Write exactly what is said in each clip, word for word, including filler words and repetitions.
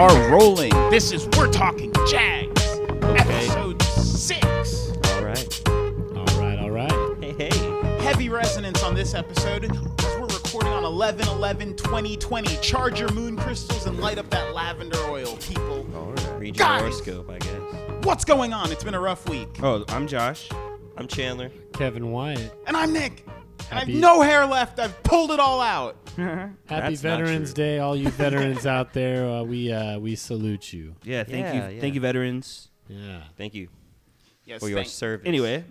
are rolling. This is We're Talking Jags, episode six. All right. All right, all right. Hey, hey. Heavy resonance on this episode because we're recording on eleven eleven twenty twenty. Charge your moon crystals and light up that lavender oil, people. All right. Read your horoscope, I guess. What's going on? It's been a rough week. Oh, I'm Josh. I'm Chandler. Kevin Wyatt. And I'm Nick. And I have no hair left. I've pulled it all out. Happy That's Veterans Day, all you veterans out there. Uh, we uh, we salute you. Yeah, thank yeah, you. Yeah. Thank you, veterans. Yeah. Thank you yes, for your service. Anyway,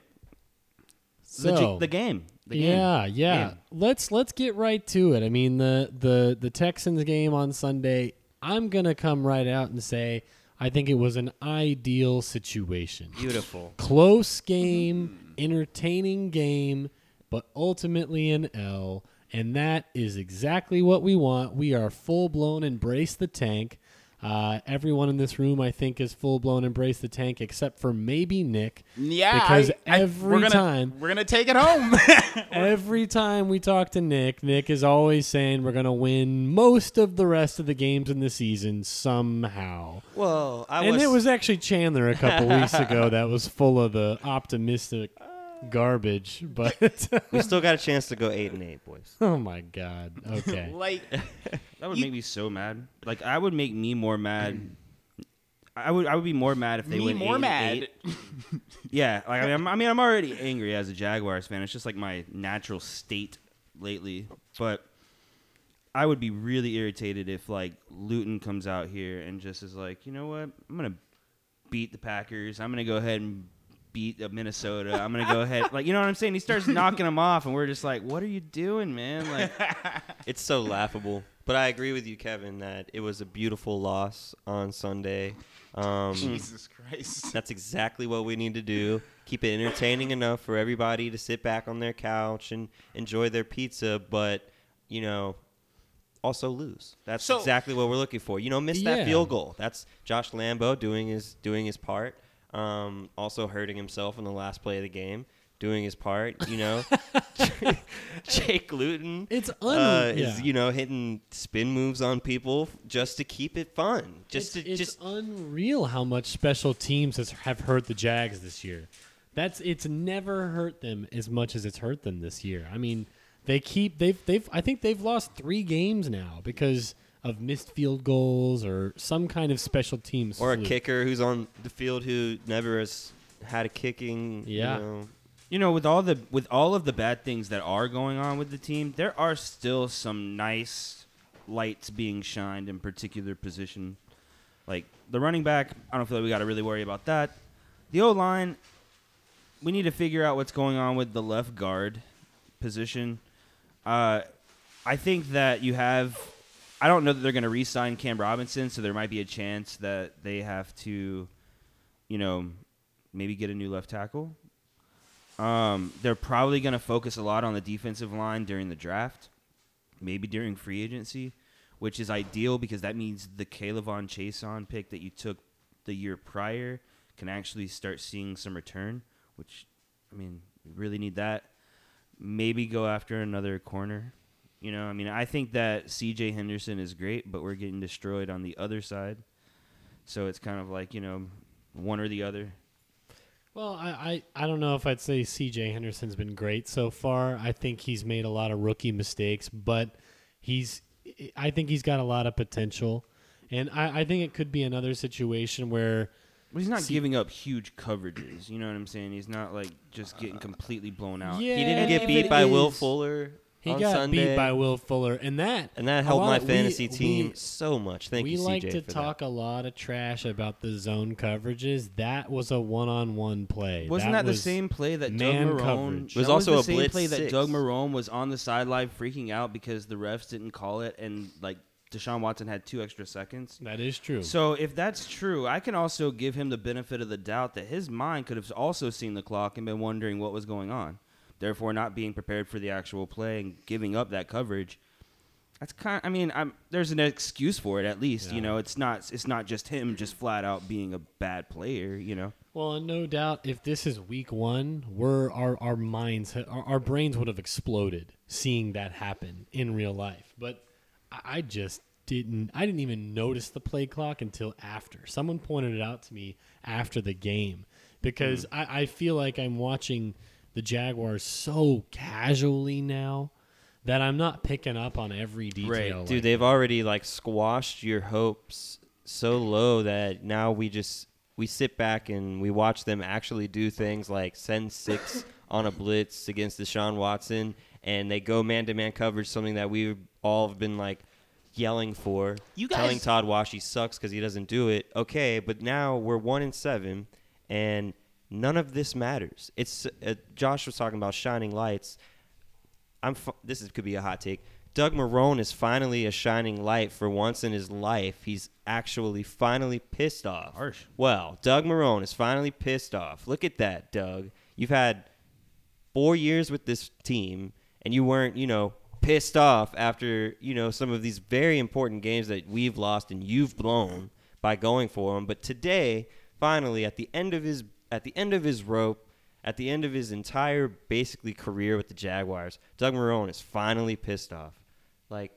so, the, the game. The yeah, game. yeah. Game. Let's let's get right to it. I mean, the, the, the Texans game on Sunday, I'm going to come right out and say I think it was an ideal situation. Beautiful. Close game, entertaining game, but ultimately an L. And that is exactly what we want. We are full-blown embrace the tank. Uh, everyone in this room, I think, is full-blown embrace the tank, except for maybe Nick. Yeah. Because I, I, every we're gonna, time... We're going to take it home. Every time we talk to Nick, Nick is always saying we're going to win most of the rest of the games in the season somehow. Well, I and was... it was actually Chandler a couple weeks ago that was full of the optimistic... garbage, but we still got a chance to go eight and eight, boys. Oh my God! Okay, like that would you, make me so mad. Like I would make me more mad. I would, I would be more mad if they me went more eight mad. And eight. Yeah, like I mean, I'm, I mean, I'm already angry as a Jaguars fan. It's just like my natural state lately. But I would be really irritated if like Luton comes out here and just is like, you know what? I'm gonna beat the Packers. I'm gonna go ahead and beat Minnesota. I'm going to go ahead. Like, you know what I'm saying? He starts knocking them off, and we're just like, what are you doing, man? Like, it's so laughable. But I agree with you, Kevin, that it was a beautiful loss on Sunday. Um, Jesus Christ. That's exactly what we need to do. Keep it entertaining enough for everybody to sit back on their couch and enjoy their pizza, but, you know, also lose. That's so, exactly what we're looking for. You know, miss yeah. that field goal. That's Josh Lambo doing his doing his part. Um, also hurting himself in the last play of the game, doing his part, you know. Jake Luton it's un- uh, yeah. is, you know, hitting spin moves on people just to keep it fun. Just it's, to, it's just unreal how much special teams has, have hurt the Jags this year. That's it's never hurt them as much as it's hurt them this year. I mean, they keep they've they've I think they've lost three games now because of missed field goals or some kind of special teams. Or fluke. A kicker who's on the field who never has had a kicking. Yeah. You know. you know, with all the with all of the bad things that are going on with the team, there are still some nice lights being shined in particular position. Like the running back, I don't feel like we got to really worry about that. The O-line, we need to figure out what's going on with the left guard position. Uh, I think that you have... I don't know that they're going to re-sign Cam Robinson, so there might be a chance that they have to, you know, maybe get a new left tackle. Um, they're probably going to focus a lot on the defensive line during the draft, maybe during free agency, which is ideal because that means the K'Lavon Chaisson pick that you took the year prior can actually start seeing some return, which, I mean, you really need that. Maybe go after another corner. You know, I mean, I think that C J. Henderson is great, but we're getting destroyed on the other side. So it's kind of like, you know, one or the other. Well, I, I, I don't know if I'd say C J. Henderson's been great so far. I think he's made a lot of rookie mistakes, but he's I think he's got a lot of potential. And I, I think it could be another situation where... Well, he's not See, giving up huge coverages. You know what I'm saying? He's not, like, just getting completely blown out. Yeah, he didn't get beat by is. Will Fuller. He got Sunday. beat by Will Fuller, and that and that helped my fantasy we, team we, so much. Thank you, C J. We like to talk that. a lot of trash about the zone coverages. That was a one-on-one play. Wasn't that, that was the same play that man Doug Marrone? It was that also was the a same blitz play six. that Doug Marrone was on the sideline freaking out because the refs didn't call it, and like Deshaun Watson had two extra seconds. That is true. So if that's true, I can also give him the benefit of the doubt that his mind could have also seen the clock and been wondering what was going on. Therefore, not being prepared for the actual play and giving up that coverage. That's kind. Of, I mean, I'm, there's an excuse for it at least. Yeah. You know, it's not. It's not just him just flat out being a bad player. You know. Well, and no doubt, if this is week one, we're our our minds, our, our brains would have exploded seeing that happen in real life. But I just didn't I didn't even notice the play clock until after. Someone pointed it out to me after the game because mm. I, I feel like I'm watching the Jaguars so casually now that I'm not picking up on every detail. Right. Like Dude, they've that. already like squashed your hopes so low that now we just we sit back and we watch them actually do things like send six on a blitz against Deshaun Watson, and they go man-to-man coverage, something that we've all been like yelling for, you guys, telling Todd Wash he sucks because he doesn't do it. Okay, but now we're one and seven, and none of this matters. It's uh, Josh was talking about shining lights. I'm f- this is, could be a hot take. Doug Marrone is finally a shining light for once in his life. He's actually finally pissed off. Harsh. Well, Doug Marrone is finally pissed off. Look at that, Doug. You've had four years with this team, and you weren't, you know, pissed off after, you know, some of these very important games that we've lost and you've blown by going for them. But today, finally, at the end of his at the end of his rope, at the end of his entire basically career with the Jaguars, Doug Marrone is finally pissed off. Like,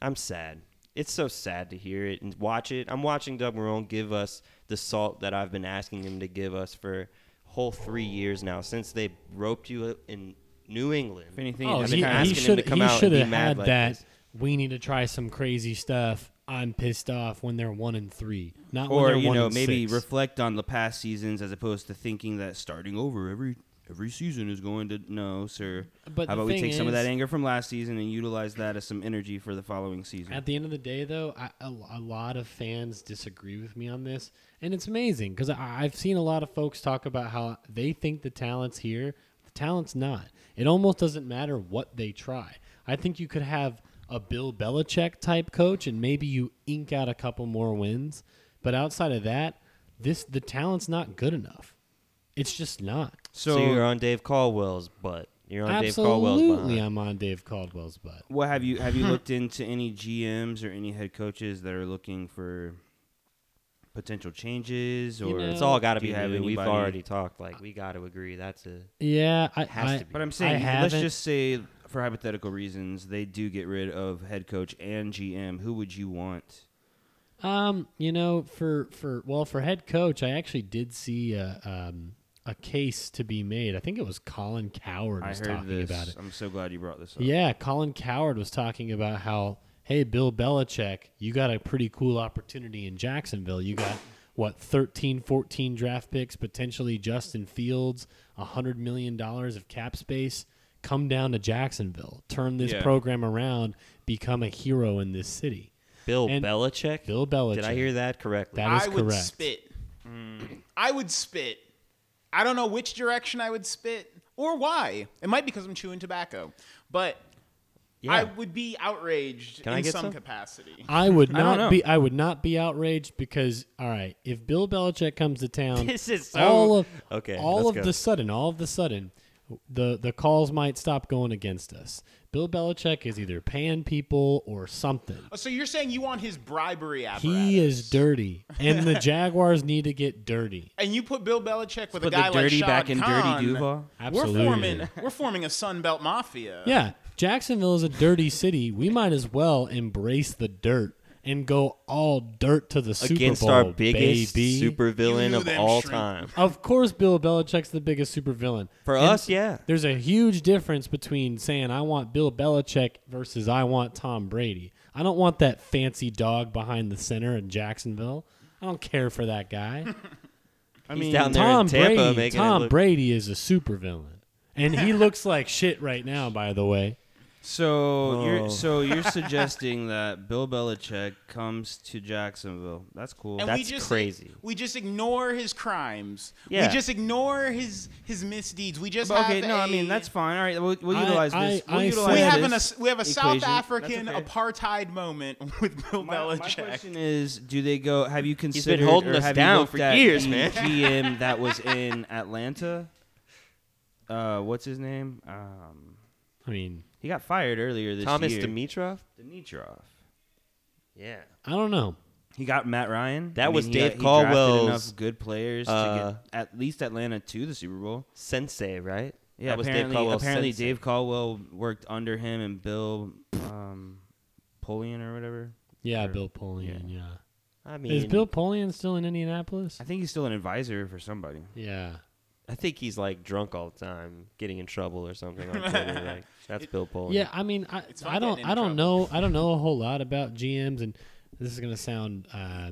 I'm sad. It's so sad to hear it and watch it. I'm watching Doug Marrone give us the salt that I've been asking him to give us for whole three years now since they roped you in New England. If anything, oh, he, he should have had like that. This. We need to try some crazy stuff. I'm pissed off when they're one and three, not or when they're you one know and maybe six. Reflect on the past seasons as opposed to thinking that starting over every every season is going to no, sir. But how about we take is, some of that anger from last season and utilize that as some energy for the following season? At the end of the day, though, I, a, a lot of fans disagree with me on this, and it's amazing because I've seen a lot of folks talk about how they think the talent's here. The talent's not. It almost doesn't matter what they try. I think you could have a Bill Belichick type coach, and maybe you ink out a couple more wins. But outside of that, this the talent's not good enough. It's just not. So, so you're on Dave Caldwell's butt. You're on Dave Caldwell's butt. Absolutely, I'm on Dave Caldwell's butt. Well, have you have you looked into any G Ms or any head coaches that are looking for potential changes, or you know, it's all got to be heavy. We've already talked. Like we got to agree. That's a yeah. I, has I, to be. But I'm saying let's just say, for hypothetical reasons, they do get rid of head coach and G M. Who would you want? Um, you know, for for well, for head coach, I actually did see a um, a case to be made. I think it was Colin Cowherd was I heard talking this. about it. I'm so glad you brought this up. Yeah, Colin Cowherd was talking about how, hey, Bill Belichick, you got a pretty cool opportunity in Jacksonville. You got what, thirteen, fourteen draft picks, potentially Justin Fields, one hundred million dollars of cap space. Come down to Jacksonville, turn this yeah. program around, become a hero in this city. Bill and Belichick? Bill Belichick. Did I hear that correctly? That is correct. I would correct. spit. Mm. I would spit. I don't know which direction I would spit or why. It might be because I'm chewing tobacco, but yeah. I would be outraged Can in some, some capacity. I would not I be I would not be outraged because, all right, if Bill Belichick comes to town, this is so, all of okay, all of go. the sudden, all of the sudden The the calls might stop going against us. Bill Belichick is either paying people or something. Oh, so you're saying you want his bribery apparatus? He is dirty, and the Jaguars need to get dirty. And you put Bill Belichick with Let's a guy like Shad back in Khan. Dirty Duval. Absolutely, we're forming we're forming a Sunbelt mafia. Yeah, Jacksonville is a dirty city. We might as well embrace the dirt and go all dirt to the Super Bowl, against our biggest baby. supervillain of all shrimp. time. Of course, Bill Belichick's the biggest supervillain. For and us, yeah. There's a huge difference between saying, I want Bill Belichick versus I want Tom Brady. I don't want that fancy dog behind the center in Jacksonville. I don't care for that guy. I mean, He's down there Tom in Tampa Brady, making Tom it look- Brady is a supervillain. And he looks like shit right now, by the way. So oh. you're so you're suggesting that Bill Belichick comes to Jacksonville. That's cool. And That's we just, crazy. We just ignore his crimes. Yeah. We just ignore his his misdeeds. We just but have okay. No, a, I mean that's fine. All right, we'll, we'll I, utilize I, this. We'll I, utilize we have this an we have a equation. South African okay. apartheid moment with Bill my, Belichick. My question is, do they go? Have you considered? He's been holding us down for years, man. G M that was in Atlanta. Uh, what's his name? Um, I mean. He got fired earlier this Thomas year. Thomas Dimitroff? Dimitroff. Yeah. I don't know. He got Matt Ryan. That I was mean, Dave he, Caldwell's. He drafted enough good players uh, to get at least Atlanta to the Super Bowl. Sensei, right? Yeah, that apparently, was Dave Caldwell. Apparently Sensei. Dave Caldwell worked under him and Bill um, Polian or whatever. Yeah, or, Bill Polian, yeah. yeah. I mean, is Bill Polian still in Indianapolis? I think he's still an advisor for somebody. Yeah. I think he's, like, drunk all the time, getting in trouble or something. Like that. Like, that's it, Bill Polian. Yeah, I mean, I, I don't I don't trouble. know I don't know a whole lot about G Ms, and this is going to sound uh,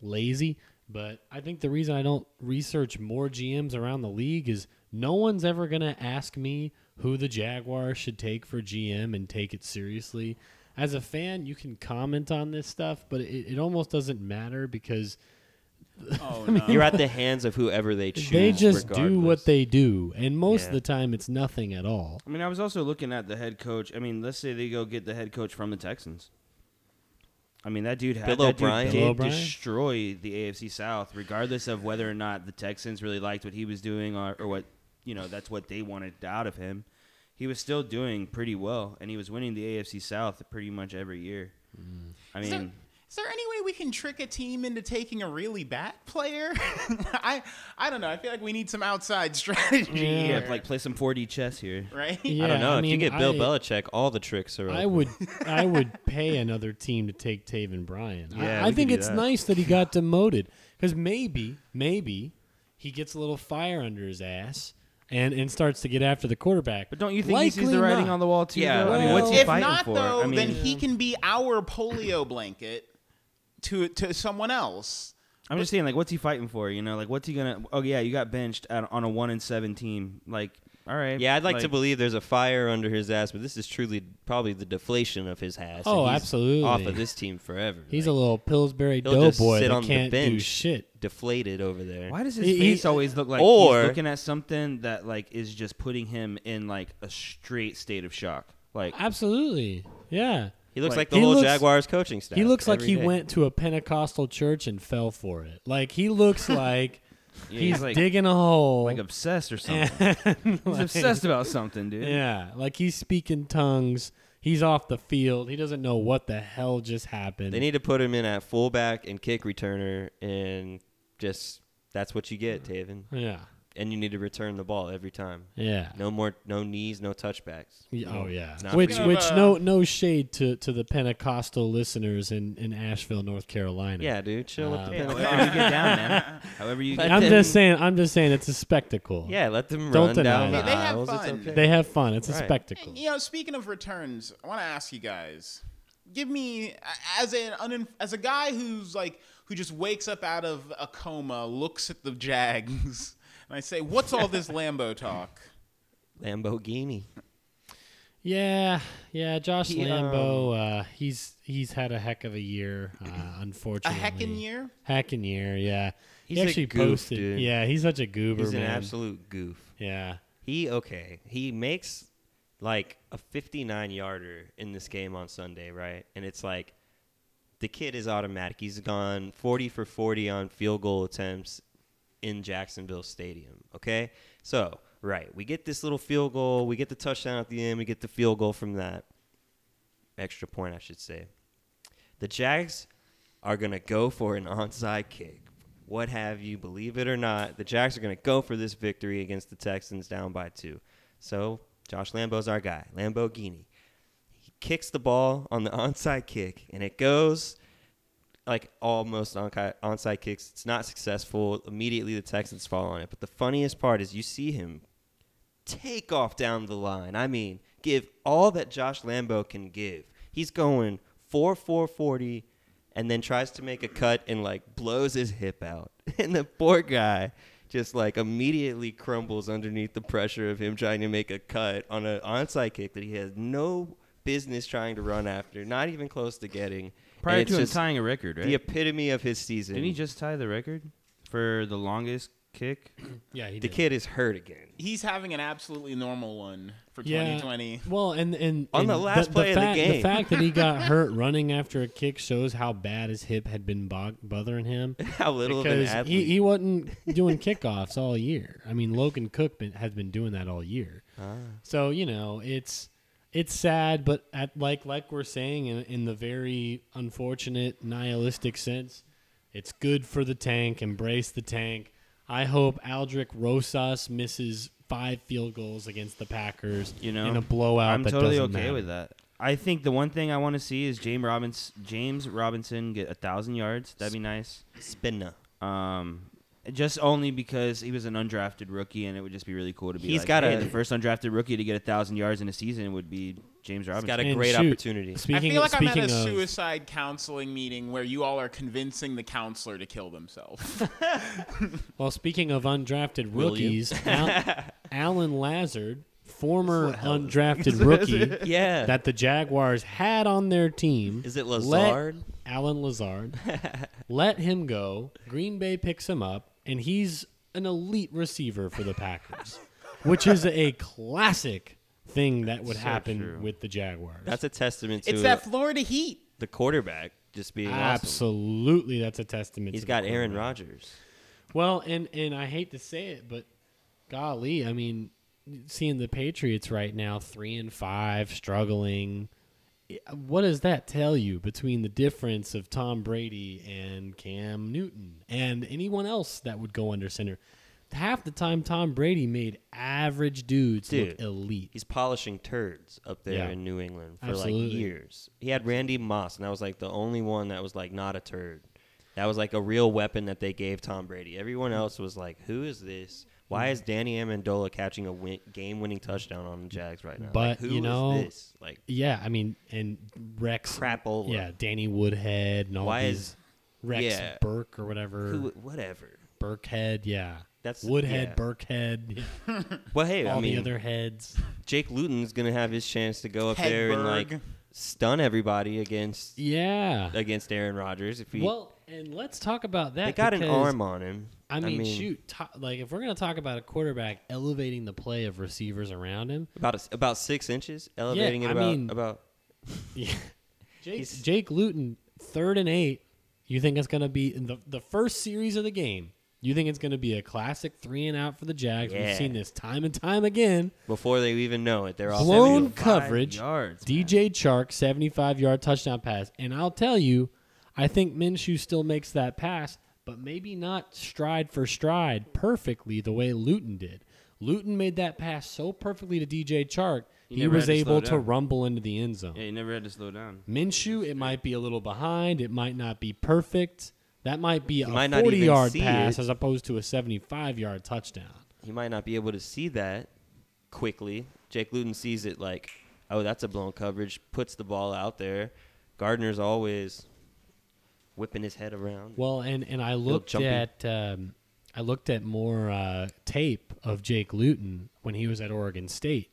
lazy, but I think the reason I don't research more G Ms around the league is no one's ever going to ask me who the Jaguars should take for G M and take it seriously. As a fan, you can comment on this stuff, but it, it almost doesn't matter because oh, I mean, no. you're at the hands of whoever they choose. They just regardless. do what they do, and most yeah. of the time it's nothing at all. I mean, I was also looking at the head coach. I mean, let's say they go get the head coach from the Texans. I mean, that dude had that dude did destroy the A F C South, regardless of whether or not the Texans really liked what he was doing or, or what, you know, that's what they wanted out of him. He was still doing pretty well, and he was winning the A F C South pretty much every year. Mm. I mean, is there, is there any way we can trick a team into taking a really bad player? I I don't know. I feel like we need some outside strategy. Yeah, here. like play some four D chess here, right? Yeah, I don't know. I if mean, you get Bill I, Belichick, all the tricks are. I open. would I would pay another team to take Taven Bryan. Yeah, I, I think it's that. nice that he got demoted because maybe maybe he gets a little fire under his ass. And and starts to get after the quarterback. But don't you think Likely he sees the writing not. on the wall, too? Yeah. Well, I mean, what's he if fighting not, for? though, I mean, then he can be our polio blanket to to someone else. I'm but, just saying, like, what's he fighting for? You know, like, what's he going to – oh, yeah, you got benched at, on a one and seven team. Like, all right. Yeah, I'd like, like to believe there's a fire under his ass, but this is truly probably the deflation of his ass. Oh, he's absolutely. Off of this team forever. He's like, a little Pillsbury Doughboy that on can't the bench. do shit. Deflated over there. Why does his he, face he, always look like or, he's looking at something that like is just putting him in like a straight state of shock? Like absolutely, yeah. He looks like, like the whole looks, Jaguars coaching staff. He looks like he day. went to a Pentecostal church and fell for it. Like he looks like yeah, he's, he's like, digging a hole, like obsessed or something. He's like, obsessed about something, dude. Yeah, like he's speaking tongues. He's off the field. He doesn't know what the hell just happened. They need to put him in at fullback and kick returner and. Just that's what you get, Taven. Yeah. And you need to return the ball every time. Yeah. No more no knees, no touchbacks. Oh yeah. Not which really. which no no shade to, to the Pentecostal listeners in, in Asheville, North Carolina. Yeah, dude. Chill uh, with the Pentecostal. However you get down, man. However you get I'm them, just saying I'm just saying it's a spectacle. Yeah, let them Don't run down. The they aisles. have fun. It's okay. They have fun. It's right. a spectacle. You know, speaking of returns, I want to ask you guys. Give me as an as a guy who's like who just wakes up out of a coma, looks at the Jags, and I say, what's all this Lambo talk? Lamborghini. Yeah, yeah, Josh he, Lambo, um, uh, he's he's had a heck of a year, uh, unfortunately. A heckin' year? Heckin' year, yeah. He's he actually a goof, posted, dude. Yeah, he's such a goober, He's man. an absolute goof. Yeah. He, okay, he makes, like, a fifty-nine-yarder in this game on Sunday, right? And it's like, the kid is automatic. He's gone forty for forty on field goal attempts in Jacksonville Stadium, okay? So, right, we get this little field goal. We get the touchdown at the end. We get the field goal from that. Extra point, I should say. The Jags are going to go for an onside kick. What have you, believe it or not, the Jags are going to go for this victory against the Texans down by two. So, Josh Lambo's our guy, Lamborghini. Kicks the ball on the onside kick, and it goes like almost on onside kicks. It's not successful. Immediately, the Texans fall on it. But the funniest part is you see him take off down the line. I mean, give all that Josh Lambo can give. He's going four four forty and then tries to make a cut and, like, blows his hip out. And the poor guy just, like, immediately crumbles underneath the pressure of him trying to make a cut on an onside kick that he has no business trying to run after, not even close to getting. Prior to him tying a record, right? The epitome of his season. Didn't he just tie the record for the longest kick? Yeah, he did. The kid is hurt again. He's having an absolutely normal one for yeah. twenty twenty. Well, and, and on and the last the, play the of fact, the game. The fact that he got hurt running after a kick shows how bad his hip had been bo- bothering him. How little because of an athlete. He, he wasn't doing kickoffs all year. I mean, Logan Cook been, has been doing that all year. Ah. So, you know, it's... It's sad, but at like like we're saying in, in the very unfortunate, nihilistic sense, it's good for the tank. Embrace the tank. I hope Aldrick Rosas misses five field goals against the Packers you know, in a blowout. I'm that totally okay matter. with that. I think the one thing I want to see is James Robinson, James Robinson get one thousand yards. That'd be nice. Spinner. Um, just only because he was an undrafted rookie, and it would just be really cool to be He's like, got hey, a, the first undrafted rookie to get one thousand yards in a season would be James Robinson. He's got a great shoot. opportunity. Speaking, I feel like I'm at a suicide of, counseling meeting where you all are convincing the counselor to kill themselves. Well, speaking of undrafted rookies, Al- Allen Lazard. Former undrafted rookie yeah. that the Jaguars had on their team. Is it Lazard? Let, Allen Lazard. Let him go. Green Bay picks him up, and he's an elite receiver for the Packers, which is a classic thing that would so happen true. with the Jaguars. That's a testament to It's that Florida Heat. The quarterback just being Absolutely, awesome. That's a testament he's to He's got Aaron Rodgers. Well, and, and I hate to say it, but golly, I mean... Seeing the Patriots right now, three and five, struggling. What does that tell you between the difference of Tom Brady and Cam Newton and anyone else that would go under center? Half the time, Tom Brady made average dudes Dude, look elite. He's polishing turds up there yeah. in New England for Absolutely. like years. He had Randy Moss, and that was like the only one that was like not a turd. That was like a real weapon that they gave Tom Brady. Everyone else was like, who is this? Why is Danny Amendola catching a win- game-winning touchdown on the Jags right now? But, like, who you know, is this? Like, yeah, I mean, and Rex. Crap over. Yeah, Danny Woodhead and all Why these. Is, Rex yeah, Burke or whatever. Who, whatever. Burkhead, yeah. That's Woodhead, yeah. Burkhead. Yeah. Well, hey, all I mean. All the other heads. Jake Luton's going to have his chance to go up Hedberg. there and, like, stun everybody against. Yeah. Against Aaron Rodgers. If he, well, and let's talk about that. They got an arm on him. I mean, I mean, shoot, to, like if we're going to talk about a quarterback elevating the play of receivers around him. About a, about six inches, elevating yeah, it I about. Mean, about yeah. Jake, Jake Luton, third and eight, you think it's going to be in the, the first series of the game. You think it's going to be a classic three and out for the Jags. Yeah. We've seen this time and time again. Before they even know it, they're all blown coverage, yards, D J Chark, seventy-five-yard touchdown pass. And I'll tell you, I think Minshew still makes that pass. But maybe not stride for stride perfectly the way Luton did. Luton made that pass so perfectly to D J Chark, he, he was to able to rumble into the end zone. Yeah, he never had to slow down. Minshew, it might be a little behind. It might not be perfect. That might be he a forty-yard pass it. as opposed to a seventy-five-yard touchdown. He might not be able to see that quickly. Jake Luton sees it like, oh, that's a blown coverage, puts the ball out there. Gardner's always... whipping his head around. Well, and, and I looked at um, I looked at more uh, tape of Jake Luton when he was at Oregon State,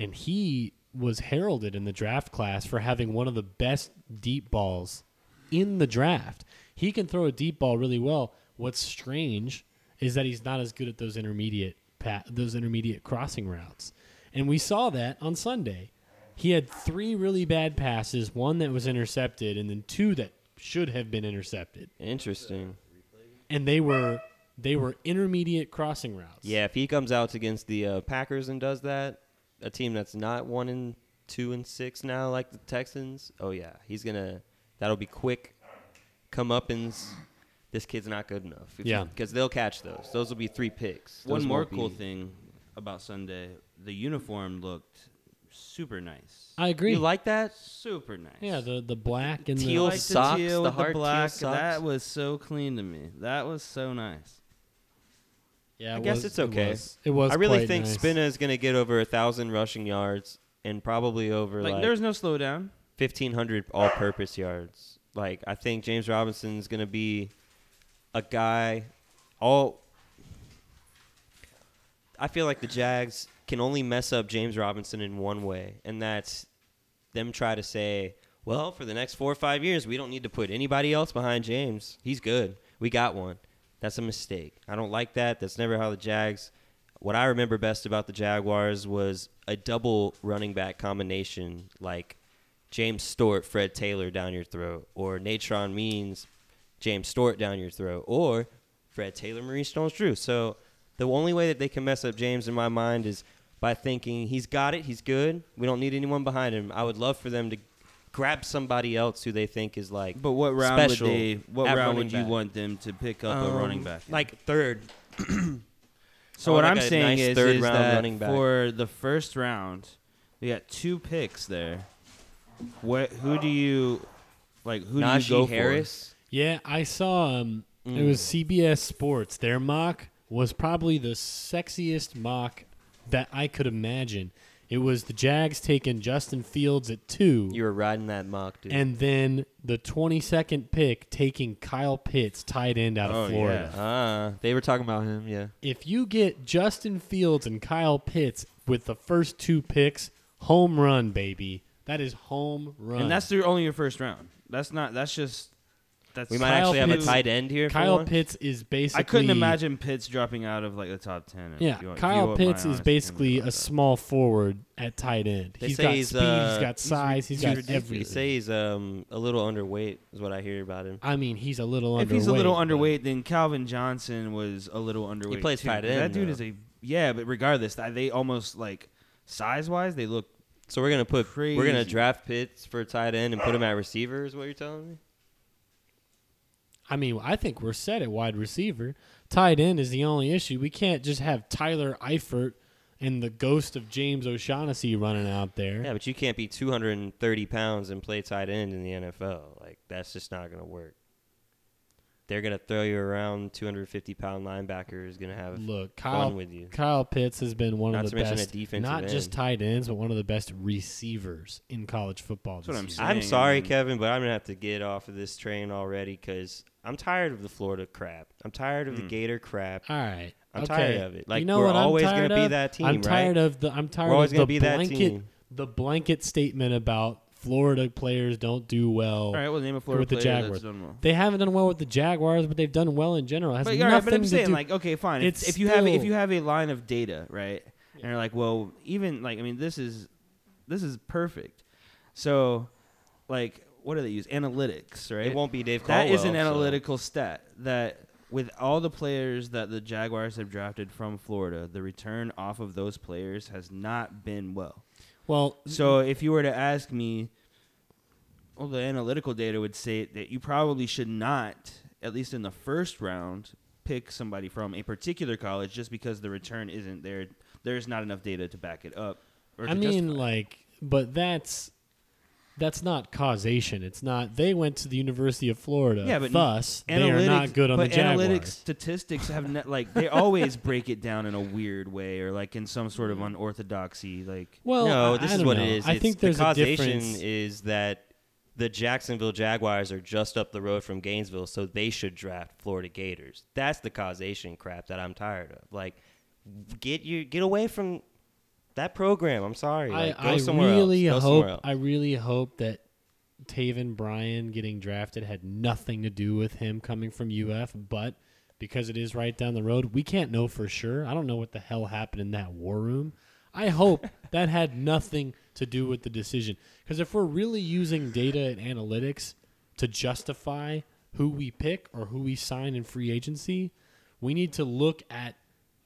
and he was heralded in the draft class for having one of the best deep balls in the draft. He can throw a deep ball really well. What's strange is that he's not as good at those intermediate pa- those intermediate crossing routes, and we saw that on Sunday. He had three really bad passes, one that was intercepted, and then two that should have been intercepted. Interesting. And they were they were intermediate crossing routes. Yeah, if he comes out against the uh, Packers and does that, a team that's not one and two and six now like the Texans, oh yeah, he's gonna that'll be quick comeuppance. This kid's not good enough. Yeah, because they'll catch those. Those will be three picks. Those one more cool be. thing about Sunday, the uniform looked super nice. I agree. You like that? Super nice. Yeah, the, the black and teal the... Teal socks, the, teal the hard the black, teal socks. That was so clean to me. That was so nice. Yeah, I it guess was, it's okay. It was, it was I really think nice. Spina is going to get over one thousand rushing yards and probably over like... like there's no slowdown. fifteen hundred all-purpose yards. Like, I think James Robinson is going to be a guy... all. I feel like the Jags... can only mess up James Robinson in one way, and that's them try to say, well, for the next four or five years, we don't need to put anybody else behind James. He's good. We got one. That's a mistake. I don't like that. That's never how the Jags... What I remember best about the Jaguars was a double running back combination like James Stewart, Fred Taylor down your throat, or Natron Means, James Stewart down your throat, or Fred Taylor, Maurice Jones-Drew. So the only way that they can mess up James in my mind is... by thinking, he's got it, he's good, we don't need anyone behind him. I would love for them to grab somebody else who they think is like But what round would they, what round would you back. want them to pick up um, a running back? In? Like third. So what like I'm saying nice is, is that for the first round, we got two picks there. What? Who do you like? Who Najee do you go Harris? For? Yeah, I saw. Um, mm. It was C B S Sports. Their mock was probably the sexiest mock that I could imagine. It was the Jags taking Justin Fields at two. You were riding that mock, dude. And then the twenty-second pick taking Kyle Pitts, tight end out of oh, Florida. Yeah. Uh, they were talking about him, yeah. If you get Justin Fields and Kyle Pitts with the first two picks, home run, baby. That is home run. And that's through only your first round. That's not. That's just. That's we might Kyle actually Pitts, have a tight end here. Kyle for Pitts is basically. I couldn't imagine Pitts dropping out of like the top ten. Yeah, want, Kyle Pitts is basically a small forward at tight end. They he's got he's, speed, uh, he's got size, he's, he's got everything. They say he's um, a little underweight is what I hear about him. I mean, he's a little if underweight. If he's a little underweight, then Calvin Johnson was a little underweight. He plays too. Tight end. That dude though. Is a yeah, but regardless, they almost like size wise, they look. So we're gonna put crazy. We're gonna draft Pitts for tight end and put him at receiver. Is what you're telling me? I mean, I think we're set at wide receiver. Tight end is the only issue. We can't just have Tyler Eifert and the ghost of James O'Shaughnessy running out there. Yeah, but you can't be two hundred thirty pounds and play tight end in the N F L. Like, that's just not going to work. They're going to throw you around. two hundred fifty pound linebacker is going to have Look, Kyle, fun with you. Kyle Pitts has been one not of the best, not end. Just tight ends, but one of the best receivers in college football. That's what I'm saying. I'm sorry, I mean, Kevin, but I'm going to have to get off of this train already because I'm tired of the Florida crap. I'm tired of mm. the Gator crap. All right. I'm okay. tired of it. Like, you know we're what always going to be that team, I'm right? Tired of the, I'm tired of the blanket, the blanket statement about Florida players don't do well. All right, well, name a Florida with the player Jaguars. That's done well. They haven't done well with the Jaguars, but they've done well in general. It has but, nothing right, but I'm to saying, do. Like, okay, fine. It's if, if you have if you have a line of data, right, yeah. and you're like, well, even like, I mean, this is this is perfect. So, like, what do they use? Analytics, right? It won't be Dave Caldwell. That is an analytical so. stat that with all the players that the Jaguars have drafted from Florida, the return off of those players has not been well. Well, so if you were to ask me, well, the analytical data would say that you probably should not, at least in the first round, pick somebody from a particular college just because the return isn't there. There's not enough data to back it up. Or I mean, justify. like, but that's that's not causation. It's not they went to the University of Florida. Yeah, but thus they are not good on the Jaguars. But analytics statistics have not, like they always break it down in a weird way or like in some sort of unorthodoxy. Like, well, no, this I, I is what know. it is. I it's, think there's the causation a difference. Is that the Jacksonville Jaguars are just up the road from Gainesville, so they should draft Florida Gators. That's the causation crap that I'm tired of. Like, get you get away from. That program, I'm sorry. Like, I, go somewhere I really else. Go hope. Somewhere else. I really hope that Taven Bryan getting drafted had nothing to do with him coming from U F. But because it is right down the road, we can't know for sure. I don't know what the hell happened in that war room. I hope that had nothing to do with the decision. Because if we're really using data and analytics to justify who we pick or who we sign in free agency, we need to look at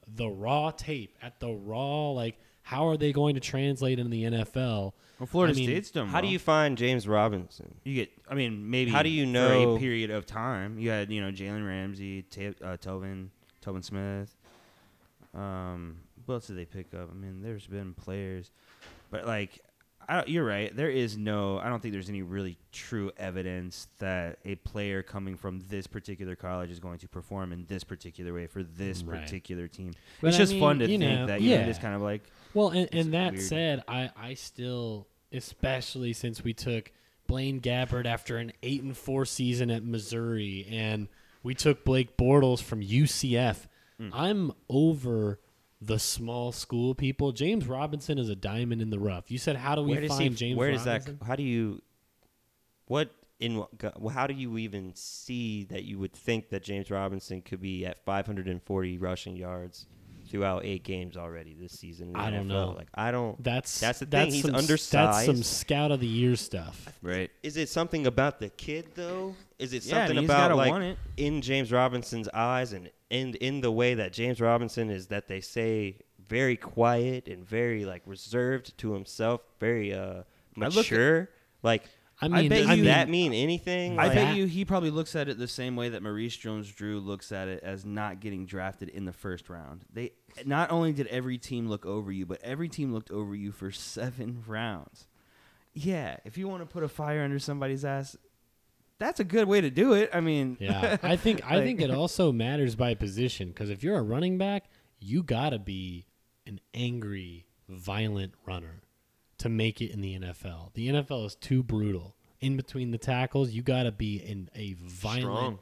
the raw tape, at the raw like. How are they going to translate in the N F L? Well, Florida I mean, State's done well. How do you find James Robinson? You get, I mean, maybe how do you know, for a period of time. You had, you know, Jalen Ramsey, T- uh, Tobin, Tobin Smith. Um, what else did they pick up? I mean, there's been players. But, like, I don't, you're right. There is no, I don't think there's any really true evidence that a player coming from this particular college is going to perform in this particular way for this right. particular team. But it's I just mean, fun to think know, that. You yeah. know, it's kind of like. Well, and, and that weird. said, I, I still, especially since we took Blaine Gabbert after an eight and four season at Missouri, and we took Blake Bortles from U C F, mm. I'm over the small school people. James Robinson is a diamond in the rough. You said, how do we find he, James where Robinson? Where does that? How do you? What in? How do you even see that you would think that James Robinson could be at five hundred forty rushing yards? Throughout eight games already this season, in the I don't N F L. know. Like I don't. That's that's the thing. That's He's some, undersized. That's some scout of the year stuff, right? Is it something about the kid though? Is it yeah, something about like it. in James Robinson's eyes and in in the way that James Robinson is that they say very quiet and very like reserved to himself, very uh mature. At, like I mean, I bet does you, that mean anything? I like, bet you he probably looks at it the same way that Maurice Jones-Drew looks at it as not getting drafted in the first round. They. Not only did every team look over you, but every team looked over you for seven rounds. yeah, if you want to put a fire under somebody's ass, that's a good way to do it. I mean, yeah, I think I like, think it also matters by position, because if you're a running back, you gotta be an angry, violent runner to make it in the N F L. The N F L is too brutal. In between the tackles, you gotta be in a violent, strong,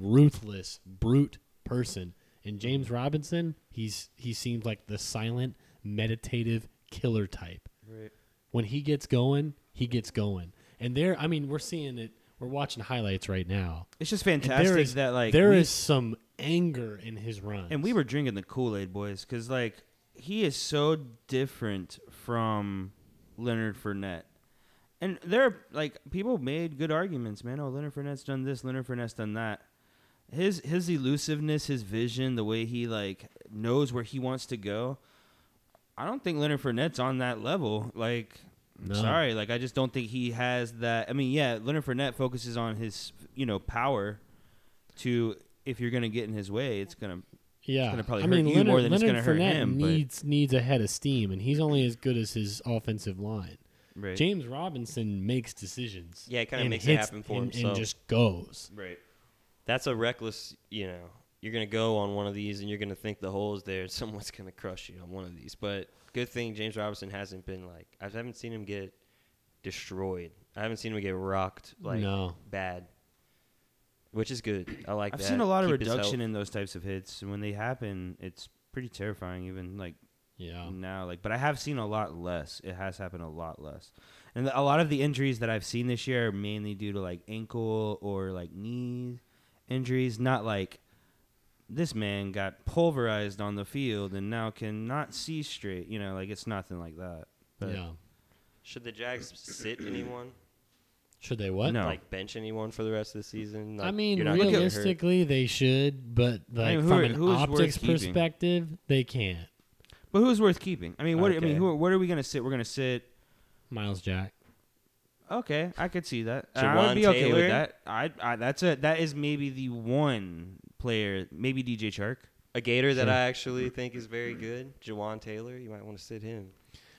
ruthless, brute person. And James Robinson, he's he seems like the silent, meditative killer type. Right. When he gets going, he gets going. And there, I mean, we're seeing it. We're watching highlights right now. It's just fantastic there is, that like there we, is some anger in his runs. And we were drinking the Kool-Aid, boys, because like he is so different from Leonard Fournette. And there, like people made good arguments, man. Oh, Leonard Fournette's done this. Leonard Fournette's done that. His his elusiveness, his vision, the way he like knows where he wants to go. I don't think Leonard Fournette's on that level. Like. No. Sorry, like I just don't think he has that. I mean, yeah, Leonard Fournette focuses on his, you know, power. To if you're gonna get in his way, it's gonna, yeah, it's gonna probably I hurt mean, you Leonard, more than Leonard it's gonna Fournette hurt him. Needs but. needs a head of steam, and he's only as good as his offensive line. Right. James Robinson makes decisions. Yeah, it kind of makes hits, it happen for and, himself. And just goes. Right. That's a reckless. You know, you're gonna go on one of these, and you're gonna think the hole is there, and someone's gonna crush you on one of these, but. Good thing James Robinson hasn't been like I haven't seen him get destroyed. I haven't seen him get rocked like no. bad, which is good. I like. I've that. I've seen a lot Keep of reduction in those types of hits, and when they happen, it's pretty terrifying. Even like yeah now, like but I have seen a lot less. It has happened a lot less, and a lot of the injuries that I've seen this year are mainly due to like ankle or like knee injuries, not like. This man got pulverized on the field and now cannot see straight. You know, like it's nothing like that. But yeah. Should the Jags sit anyone? Should they what? No. Like bench anyone for the rest of the season? Like I mean, realistically, they should, but like I mean, from are, an optics perspective, they can't. But who's worth keeping? I mean, what? Okay. I mean, who? What are we gonna sit? We're gonna sit Miles Jack. Okay, I could see that. Jawan I would be okay Taylor? With that. I, I that's a that is maybe the one. Player, maybe D J Chark. A Gator that sure. I actually think is very good. Jawan Taylor, you might want to sit him.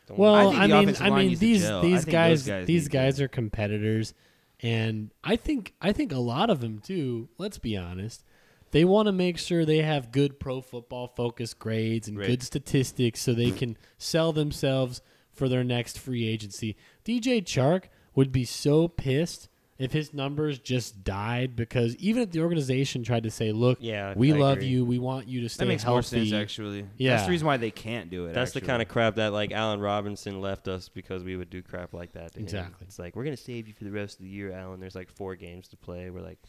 Don't well, I, I mean, I mean these these guys, guys these guys are competitors, and I think I think a lot of them too. Let's be honest, they want to make sure they have good pro football focus grades and right. good statistics so they can sell themselves for their next free agency. D J Chark would be so pissed. If his numbers just died, because even if the organization tried to say, look, yeah, we I love agree. you, we want you to stay healthy. That makes healthy. more sense, actually. Yeah. That's the reason why they can't do it, That's actually. the kind of crap that, like, Allen Robinson left us because we would do crap like that to Exactly. him. It's like, we're going to save you for the rest of the year, Allen. There's, like, four games to play. We're like,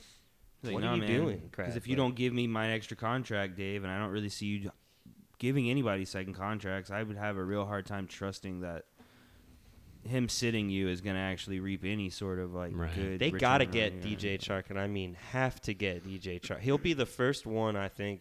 what like, are nah, you man, doing? Because if you like, don't give me my extra contract, Dave, and I don't really see you giving anybody second contracts, I would have a real hard time trusting that. Him sitting you is going to actually reap any sort of like right. good. They got to get D J Chark, and I mean have to get D J Chark. He'll be the first one, I think,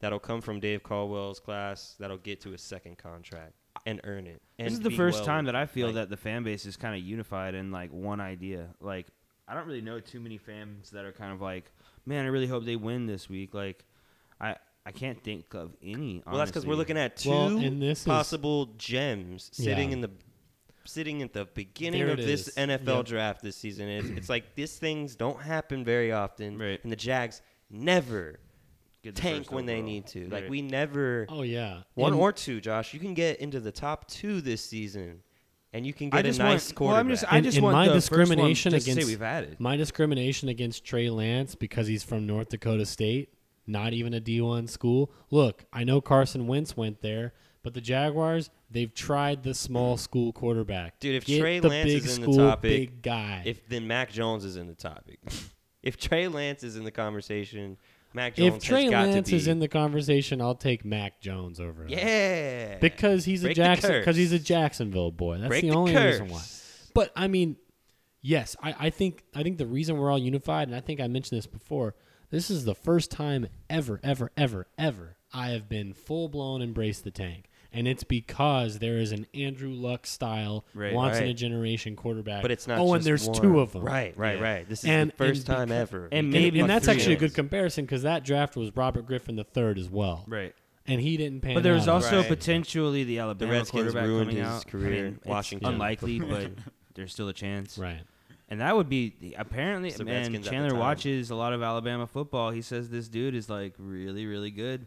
that'll come from Dave Caldwell's class that'll get to a second contract and earn it. And this is the first well time that I feel like, that the fan base is kind of unified in like one idea. Like I don't really know too many fans that are kind of like, man, I really hope they win this week. Like I. I can't think of any. Well, honestly. That's because we're looking at two well, and this possible is, gems sitting yeah. in the. Sitting at the beginning of this is. N F L yep. draft this season, it's, it's like these things don't happen very often, right. and the Jags never get tank the when overall. They need to. Right. Like we never. Oh yeah, one and or two, Josh. You can get into the top two this season, and you can get I a nice want, quarterback. Well, I'm just, I just and, want and my discrimination first one against we've added. my discrimination against Trey Lance because he's from North Dakota State, not even a D one school. Look, I know Carson Wentz went there. But the Jaguars, they've tried the small school quarterback. Dude, if Get Trey Lance big is in school, the topic, big guy. If then Mac Jones is in the topic. If Trey Lance is in the conversation, Mac Jones if Trey has got Lance to be. Is in the conversation, I'll take Mac Jones over. Yeah, him. because he's Break a Jackson, because he's a Jacksonville boy. That's Break the, the only reason why. But I mean, yes, I, I think I think the reason we're all unified, and I think I mentioned this before. This is the first time ever, ever, ever, ever I have been full blown embrace the tank. And it's because there is an Andrew Luck style right, once right. in a generation quarterback. But it's not. Oh, just and there's one. two of them. Right, right, yeah. right. This is and, the first time beca- ever. And maybe and, and that's actually years. a good comparison because that draft was Robert Griffin the third as well. Right. And he didn't pan. But there was out. also right. potentially the Alabama the Redskins quarterback ruined coming his out. Career. I mean, Washington, yeah. unlikely, but there's still a chance. Right. And that would be, apparently, so man, Chandler watches a lot of Alabama football. He says this dude is, like, really, really good.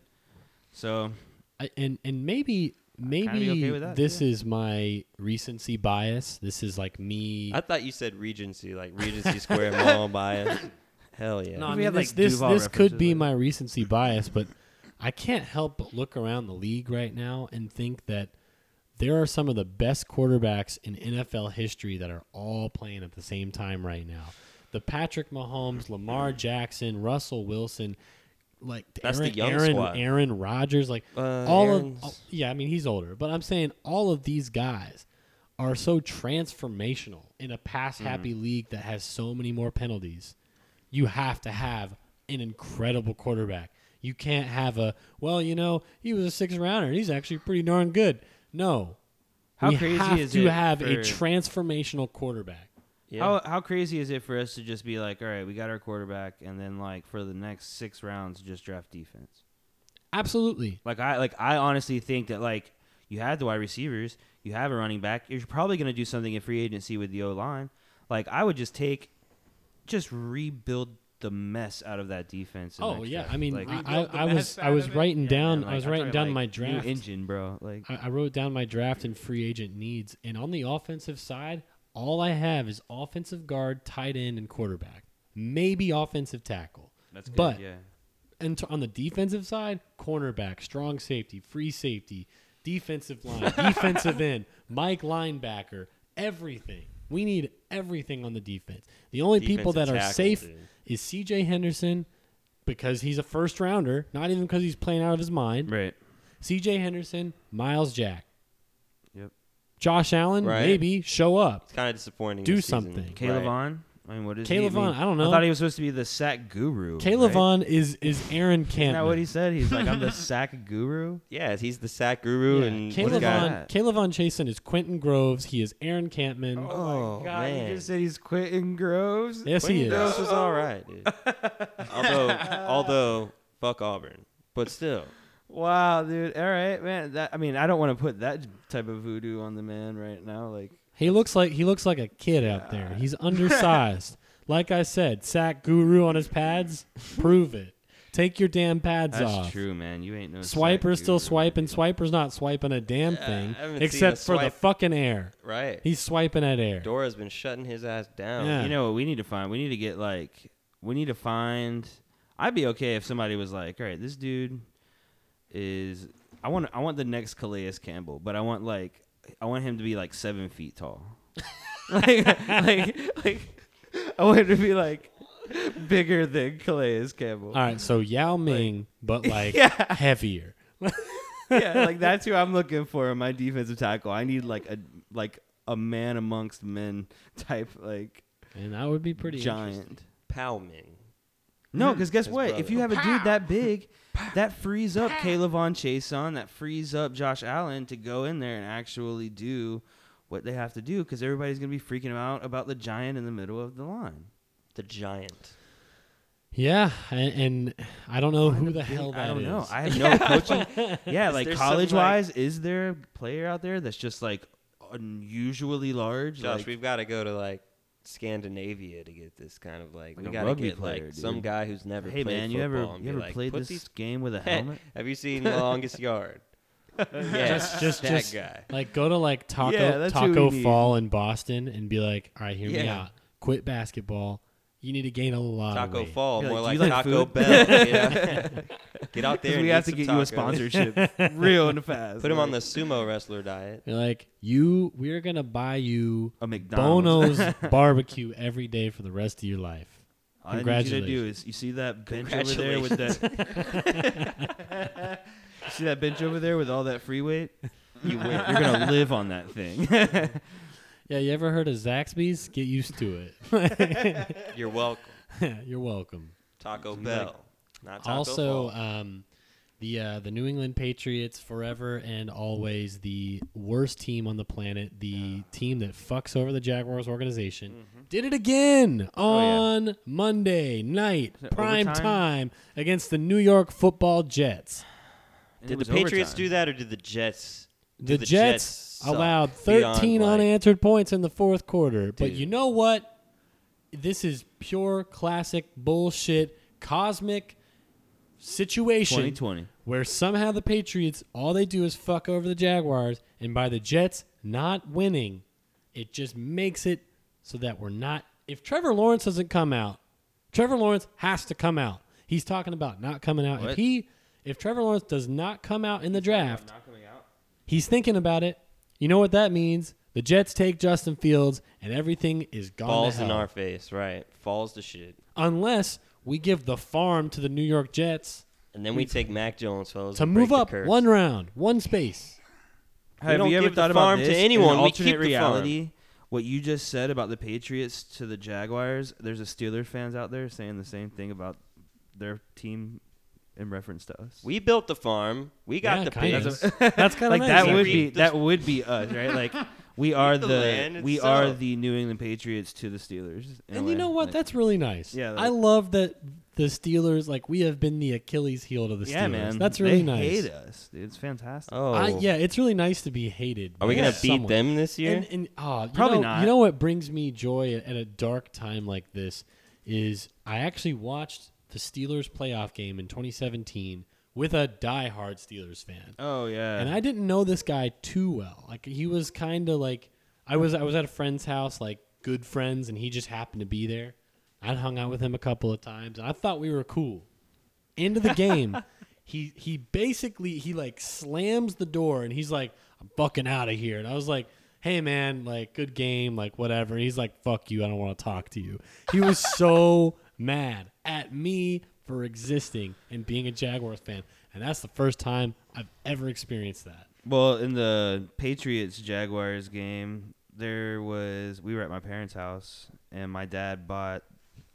So. I, and, and maybe maybe okay that, this yeah. is my recency bias. This is, like, me. I thought you said Regency, like Regency Square Mall bias. Hell yeah. No, I mean, have, like, this, this could be like my recency bias, but I can't help but look around the league right now and think that there are some of the best quarterbacks in N F L history that are all playing at the same time right now. The Patrick Mahomes, Lamar Jackson, Russell Wilson, like That's Aaron, the young Aaron, squad. Aaron Rodgers, like uh, all Aaron's. of, yeah, I mean, he's older, but I'm saying all of these guys are so transformational in a pass-happy mm. league that has so many more penalties. You have to have an incredible quarterback. You can't have a, well, you know, he was a sixth rounder and he's actually pretty darn good. No. How we crazy have is to it have a transformational quarterback. Yeah. How how crazy is it for us to just be like, all right, we got our quarterback, and then like for the next six rounds just draft defense? Absolutely. Like I like I honestly think that like you have the wide receivers, you have a running back, you're probably gonna do something in free agency with the O line. Like I would just take just rebuild the mess out of that defense. Oh yeah, draft. I mean, like, I, I, I was I was writing it? down yeah, like, I was I'm writing down like, my draft new engine, bro. Like I, I wrote down my draft and free agent needs, and on the offensive side, all I have is offensive guard, tight end, and quarterback. Maybe offensive tackle. That's good. But yeah. And on the defensive side, cornerback, strong safety, free safety, defensive line, defensive end, Mike linebacker, everything. We need everything on the defense. The only defensive people that are tackle, safe dude. is C J. Henderson, because he's a first-rounder, not even because he's playing out of his mind. Right. C J. Henderson, Miles Jack. Yep. Josh Allen, right. maybe, show up. It's kind of disappointing. Do something. Caleb Vaughn? I mean, what is Caleb Vaughn, I don't know. I thought he was supposed to be the sack guru. Calais Campbell right? is, is Aaron Campbell. Isn't that what he said? He's like, I'm the sack guru? Yeah, he's the sack guru. Yeah. And K'Lavon Chaisson is Quentin Groves. He is Aaron Campbell. Oh, oh my God. Man. You just said he's Quentin Groves? Yes, Quentin he is. Groves was all right, dude. although, although, fuck Auburn. But still. Wow, dude. All right, man. That, I mean, I don't want to put that type of voodoo on the man right now. Like. He looks like he looks like a kid out there. He's undersized. Like I said, sack guru on his pads. Prove it. Take your damn pads That's off. That's true, man. You ain't no Swiper's still swiping. Swiper's not swiping a damn yeah, thing, except for the fucking air. Right. He's swiping at air. Dora's been shutting his ass down. Yeah. You know what we need to find? We need to get like we need to find. I'd be okay if somebody was like, all right, this dude is. I want I want the next Calais Campbell, but I want like. I want him to be like seven feet tall. like, like, like, I want him to be like bigger than Calais Campbell. All right, so Yao Ming, like, but like yeah. heavier. yeah, like that's who I'm looking for in my defensive tackle. I need like a like a man amongst men type, like, and that would be pretty giant. Pow Ming. No, because guess what? Brother. If you have a dude that big, that frees up K'Lavon Chaisson, that frees up Josh Allen to go in there and actually do what they have to do, because everybody's going to be freaking out about the giant in the middle of the line. The giant. Yeah, and, and I don't know I who the think, hell that is. I don't is. know. I have no coaching. Yeah, like college-wise, like, is there a player out there that's just like unusually large? Josh, like, we've got to go to like Scandinavia to get this kind of like, like we gotta get player, like dude. some guy who's never hey played man you ever you ever like, played this these... game with a helmet. Have you seen The Longest Yard? yeah, just just that just guy. Like go to like Taco yeah, Taco Fall in Boston and be like, all right, hear yeah. me out. Quit basketball. You need to gain a lot. Taco weight. Fall, You're more like, like, like Taco food? Bell. You know? Get out there. And we have to get tacos. you a sponsorship, real and fast. Put him like. on the sumo wrestler diet. You're like, you, we're gonna buy you a McDonald's Bono's barbecue every day for the rest of your life. All Congratulations. I need you to do is, you see that bench over there with that. You see that bench over there with all that free weight? You win. You're gonna live on that thing. Yeah, you ever heard of Zaxby's? Get used to it. You're welcome. You're welcome. Taco so Bell. Like, Not Taco also, um, the uh, the New England Patriots, forever and always the worst team on the planet, the uh, team that fucks over the Jaguars organization, mm-hmm. did it again on oh, yeah. Monday night, prime overtime? time, against the New York football Jets. And did the Patriots overtime. do that, or did the Jets do the, the Jets... Jets allowed thirteen unanswered points in the fourth quarter. Dude. But you know what? This is pure classic bullshit, cosmic situation. twenty twenty Where somehow the Patriots, all they do is fuck over the Jaguars, and by the Jets not winning, it just makes it so that we're not... If Trevor Lawrence doesn't come out, Trevor Lawrence has to come out. He's talking about not coming out. What? If he, if Trevor Lawrence does not come out in the draft, not coming out. He's thinking about it. You know what that means? The Jets take Justin Fields, and everything is gone. Falls to hell. In our face, right? Falls to shit. Unless we give the farm to the New York Jets, and then we take Mac Jones, fellas, to move up one round, one space. Have you ever thought about this? To anyone, we keep the farm. What you just said about the Patriots to the Jaguars, there's a Steelers fans out there saying the same thing about their team in reference to us. We built the farm. We got yeah, the pay. That's, that's kind of like nice. that would be that would be us, right? Like we are the, the we itself. are the New England Patriots to the Steelers. And way. you know what? Like, that's really nice. Yeah, I love that the Steelers, like we have been the Achilles heel to the Steelers. Yeah, man. That's really they nice. They hate us. Dude. It's fantastic. Oh, I, yeah, it's really nice to be hated. Are we yeah. gonna beat someone. them this year? And, and, oh, Probably you know, not. You know what brings me joy at, at a dark time like this is I actually watched the Steelers playoff game in twenty seventeen with a diehard Steelers fan. Oh, yeah. And I didn't know this guy too well. Like, he was kind of like, I was I was at a friend's house, like, good friends, and he just happened to be there. I hung out with him a couple of times, and I thought we were cool. End of the game, he he basically, he, like, slams the door, and he's like, I'm fucking out of here. And I was like, hey, man, like, good game, like, whatever. And he's like, fuck you, I don't want to talk to you. He was so mad at me for existing and being a Jaguars fan, and that's the first time I've ever experienced that. Well, in the Patriots Jaguars game, there was we were at my parents' house, and my dad bought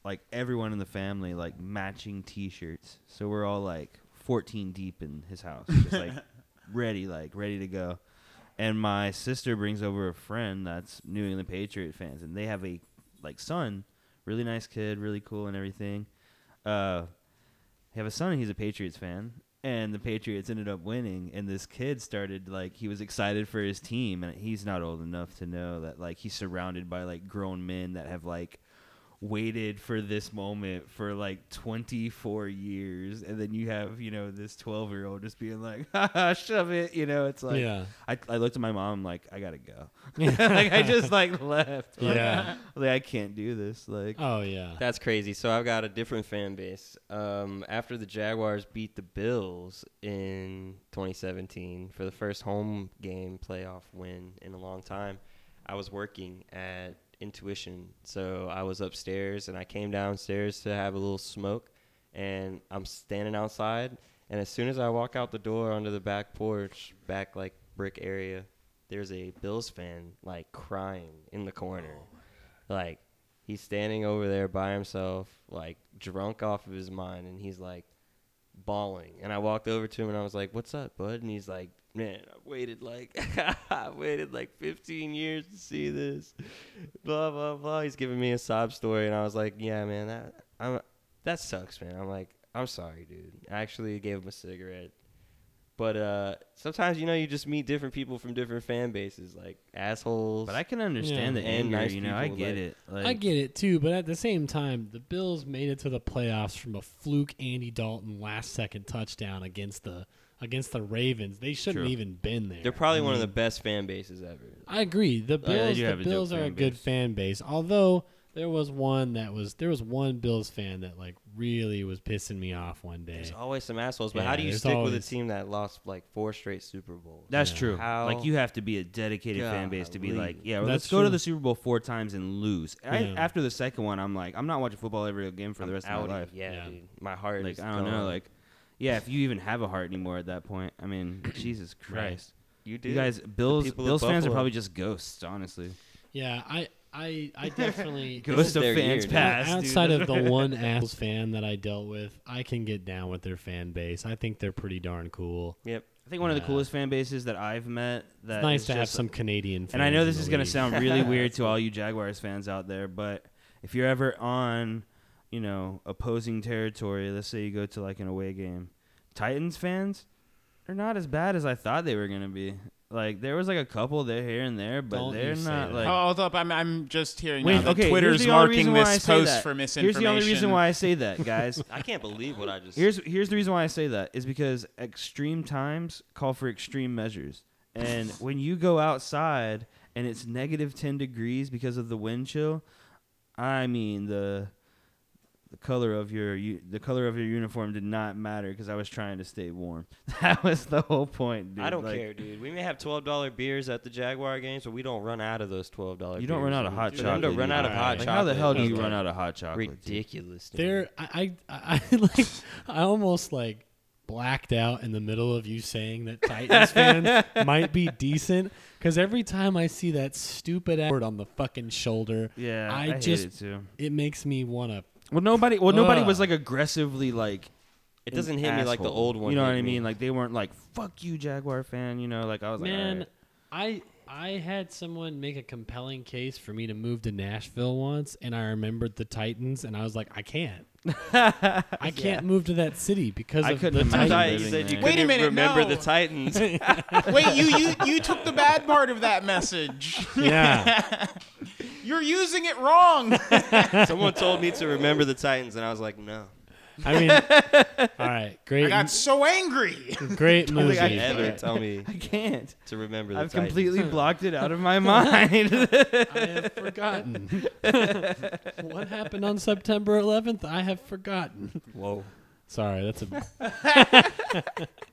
like everyone in the family like matching T-shirts, so we're all like fourteen deep in his house, just like ready, like ready to go. And my sister brings over a friend that's New England Patriot fans, and they have a like son. Really nice kid, really cool and everything. Uh, I have a son, and he's a Patriots fan. And the Patriots ended up winning, and this kid started, like, he was excited for his team. And he's not old enough to know that, like, he's surrounded by, like, grown men that have, like, waited for this moment for, like, twenty-four years. And then you have, you know, this twelve-year-old just being like, ha, shove it. You know, it's like, yeah. I, I looked at my mom, like, I gotta go. Like, I just, like, left. Like, yeah. Like, I can't do this. Like, oh, yeah. That's crazy. So I've got a different fan base. Um, after the Jaguars beat the Bills in twenty seventeen for the first home game playoff win in a long time, I was working at Intuition, so I was upstairs, and I came downstairs to have a little smoke, and I'm standing outside, and as soon as I walk out the door onto the back porch, back like brick area, there's a Bills fan like crying in the corner. Oh, like he's standing over there by himself, like drunk off of his mind, and he's like bawling, and I walked over to him, and I was like, what's up, bud? And he's like, man, I waited like I waited like fifteen years to see this. Blah blah blah. He's giving me a sob story, and I was like, "Yeah, man, that I'm, that sucks, man." I'm like, "I'm sorry, dude." I actually gave him a cigarette. But uh, sometimes, you know, you just meet different people from different fan bases, like assholes. But I can understand yeah. the anger. Nice you know, people, I get like, it. Like, I get it too. But at the same time, the Bills made it to the playoffs from a fluke Andy Dalton last second touchdown against the. Against the Ravens. They shouldn't True. even been there. They're probably I mean, one of the best fan bases ever. I agree. The Bills, uh, the Bills are a good fan base. Although there was one that was there was one Bills fan that like really was pissing me off one day. There's always some assholes, but yeah, how do you stick always... with a team that lost like four straight Super Bowls? That's yeah. true. How... Like you have to be a dedicated God, fan base to be leave. like, yeah, well, let's true. go to the Super Bowl four times and lose. Yeah. I, after the second one, I'm like, I'm not watching football every game for I'm the rest of my life. Yeah, yeah. Dude. My heart like, is I don't gone. know, like. Yeah, if you even have a heart anymore at that point. I mean, Jesus Christ. Right. You do. You guys, Bills, Bills fans are probably just ghosts, honestly. Yeah, I I, I definitely... Ghosts of fans past. Outside dude. of the one ass fan that I dealt with, I can get down with their fan base. I think they're pretty darn cool. Yep. I think one yeah. of the coolest fan bases that I've met... That it's nice to have some Canadian fans. And I know this is going to sound really weird to all you Jaguars fans out there, but if you're ever on... you know, opposing territory, let's say you go to, like, an away game. Titans fans, they're not as bad as I thought they were going to be. Like, there was, like, a couple there here and there, but Don't they're not, like... Hold up, I'm, I'm just hearing Wait, now okay, that Twitter's marking this post that. for misinformation. Here's the only reason why I say that, guys. I can't believe what I just here's said. Here's the reason why I say that, is because extreme times call for extreme measures. And when you go outside and it's negative ten degrees because of the wind chill, I mean, the... The color of your you, the color of your uniform did not matter because I was trying to stay warm. That was the whole point, dude. I don't like, care, dude. We may have twelve dollar beers at the Jaguar games, but we don't run out of those twelve dollar beers. You don't run out of hot dude, chocolate. You don't run out of hot like, chocolate. How the hell do you run out of hot chocolate? Ridiculous. Dude. There, I, I, I, like, I almost, like, blacked out in the middle of you saying that Titans fans might be decent because every time I see that stupid word on the fucking shoulder, yeah, I, I just, hate it, too. It makes me want to. Well, nobody. Well, nobody Ugh. was like aggressively like. It doesn't hit asshole. me like the old one. You know what I mean? Me. Like they weren't like "fuck you, Jaguar fan." You know, like I was Man, like, man, I I had someone make a compelling case for me to move to Nashville once, and I remembered the Titans, and I was like, I can't. I yeah. can't move to that city because I of couldn't the Titans. You said you Wait a minute, remember no. the Titans. Wait, you, you you took the bad part of that message. Yeah. You're using it wrong. Someone told me to remember the Titans, and I was like, no. I mean, all right, great. I got so angry. Great movie. I ever tell me I can't to remember the I've Titans. Completely blocked it out of my mind. I have forgotten. What happened on September eleventh? I have forgotten. Whoa. Sorry, that's a...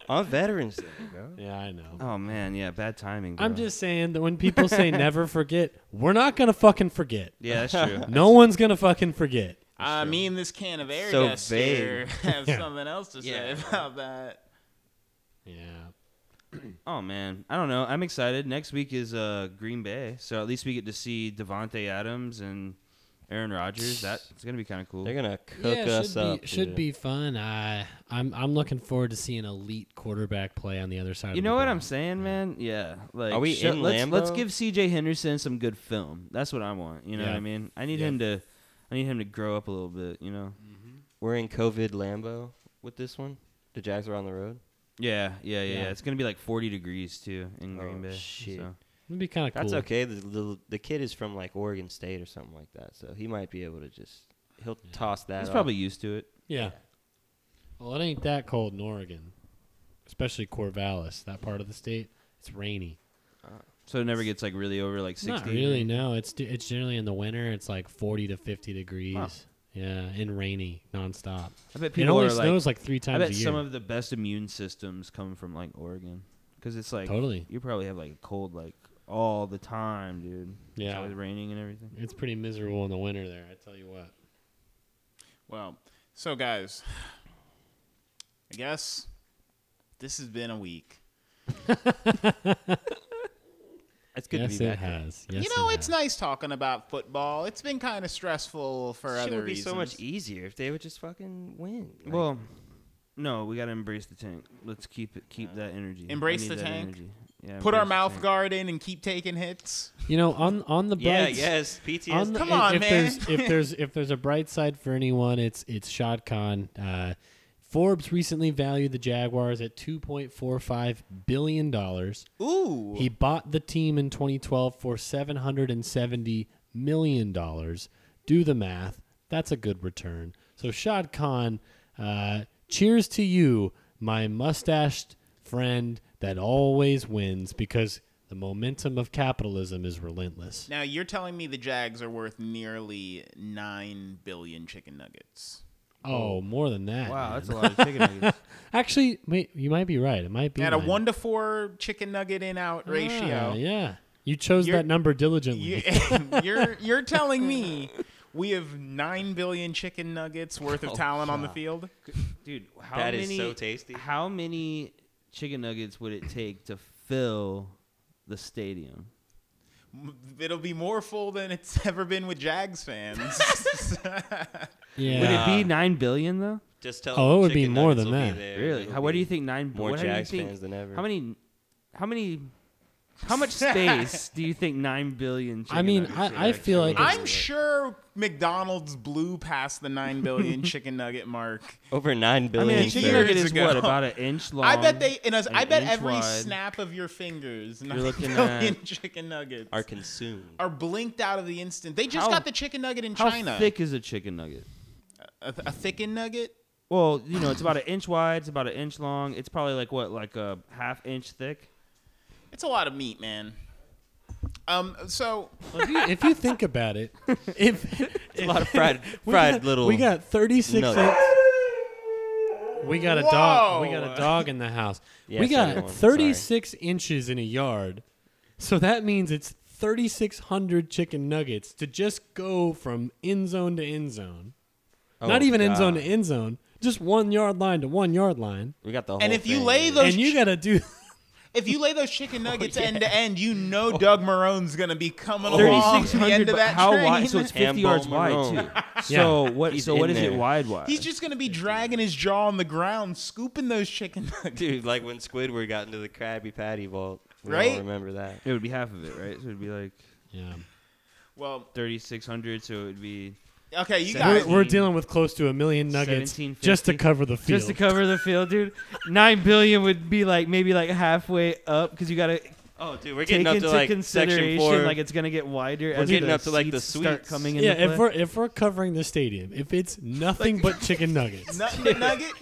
On Veterans Day, bro. Yeah, I know. Oh, man, yeah, bad timing, bro. I'm just saying that when people say never forget, we're not going to fucking forget. Yeah, that's true. No one's going to fucking forget. I sure. mean, this can of air so dust here has yeah. something else to say yeah. about that. Yeah. Oh, man. I don't know. I'm excited. Next week is uh, Green Bay, so at least we get to see Devontae Adams and Aaron Rodgers. That's going to be kind of cool. They're going to cook yeah, us be, up. It should dude. be fun. I, I'm I'm looking forward to seeing elite quarterback play on the other side you of the You know what ball. I'm saying, man? Yeah. Like, Are we sh- in let's, Lambeau? Let's give C J. Henderson some good film. That's what I want. You know yeah. what I mean? I need yeah. him to... I need him to grow up a little bit, you know. Mm-hmm. We're in COVID Lambo with this one. The Jags are on the road. Yeah, yeah, yeah. yeah. It's gonna be like forty degrees too in oh, Green Bay. Shit, so. It'd be kind of cool. That's okay. The, the the kid is from like Oregon State or something like that, so he might be able to just he'll yeah. toss that. He's off. probably used to it. Yeah. yeah. Well, it ain't that cold in Oregon, especially Corvallis, that part of the state. It's rainy. Uh. So it never gets like really over like sixty. Not really, no. It's it's generally in the winter. It's like forty to fifty degrees. Wow. Yeah, and rainy nonstop. I bet people it only are snows like, like three times a year. I bet some of the best immune systems come from like Oregon, because it's like totally. You probably have like a cold like all the time, dude. Yeah, it's always raining and everything. It's pretty miserable in the winter there. I tell you what. Well, so guys, I guess this has been a week. It's good yes, to be back. It has. Yes, you know, it it's has. nice talking about football. It's been kind of stressful for this other would be reasons. It would be so much easier if they would just fucking win. Like, well, no, we got to embrace the tank. Let's keep it, keep uh, that energy. Embrace the tank. Yeah, Put our mouth tank. guard in and keep taking hits. You know, on on the bright yeah, yes, P T S D. On the, Come on, if, man. If there's, if there's if there's a bright side for anyone, it's it's Shad Khan. Uh, Forbes recently valued the Jaguars at two point four five billion dollars. Ooh. He bought the team in twenty twelve for seven hundred seventy million dollars. Do the math. That's a good return. So, Shad Khan, uh, cheers to you, my mustached friend that always wins, because the momentum of capitalism is relentless. Now, you're telling me the Jags are worth nearly nine billion dollars chicken nuggets. Oh, more than that. Wow, man. That's a lot of chicken nuggets. Actually, wait, you might be right. It might be at a one to four chicken nugget in out ah, ratio. Yeah, you chose you're, that number diligently. You, you're you're telling me we have nine billion chicken nuggets worth of oh, talent God. on the field, dude. How that many, is so tasty. How many chicken nuggets would it take to fill the stadium? It'll be more full than it's ever been with Jags fans. Yeah. Would it be nine billion though? Just tell oh, it would be more than that. Really? How? What do you think? Nine more Jags fans than ever. How many? How many How much space do you think nine billion? Chicken I mean, nuggets I, I feel like I'm sure McDonald's blew past the nine billion chicken nugget mark. Over nine billion. I mean, chicken nugget is ago. What about an inch long? I bet they. A, I bet every wide. Snap of your fingers, nine billion chicken nuggets are consumed, are blinked out of the instant. They just how, got the chicken nugget in how China. How thick is a chicken nugget? A, a thickened nugget. Well, you know, it's about an inch wide. It's about an inch long. It's probably like what, like a half inch thick. It's a lot of meat, man. Um, so well, if, you, if you think about it, if it's if, a lot of fried, fried got, little, we got thirty-six. We got a Whoa. dog. We got a dog in the house. Yes, we got thirty-six Sorry. inches in a yard, so that means it's thirty-six hundred chicken nuggets to just go from end zone to end zone. Oh, Not even God. end zone to end zone. Just one yard line to one yard line. We got the whole. And if thing, you lay those, and you got to do. If you lay those chicken nuggets oh, yeah. end to end, you know Doug Marrone's going to be coming along to the end of that how train. Wide? So it's fifty Campbell yards Marrone. Wide, too. So yeah. what? He's so what is there. It wide wide? He's just going to be dragging his jaw on the ground, scooping those chicken nuggets. Dude, like when Squidward got into the Krabby Patty vault. We right? all remember that. It would be half of it, right? So it would be like yeah. well, thirty-six hundred, so it would be... Okay, you guys. We're, we're dealing with close to a million nuggets just to cover the field. Just to cover the field, dude. Nine billion would be like maybe like halfway up because you gotta. Oh, dude, we're getting take up into to like consideration four. Like it's gonna get wider. We're as getting the up to like the suites start coming in. Yeah, if play. we're if we're covering the stadium, if it's nothing like, but chicken nuggets, nothing but nugget.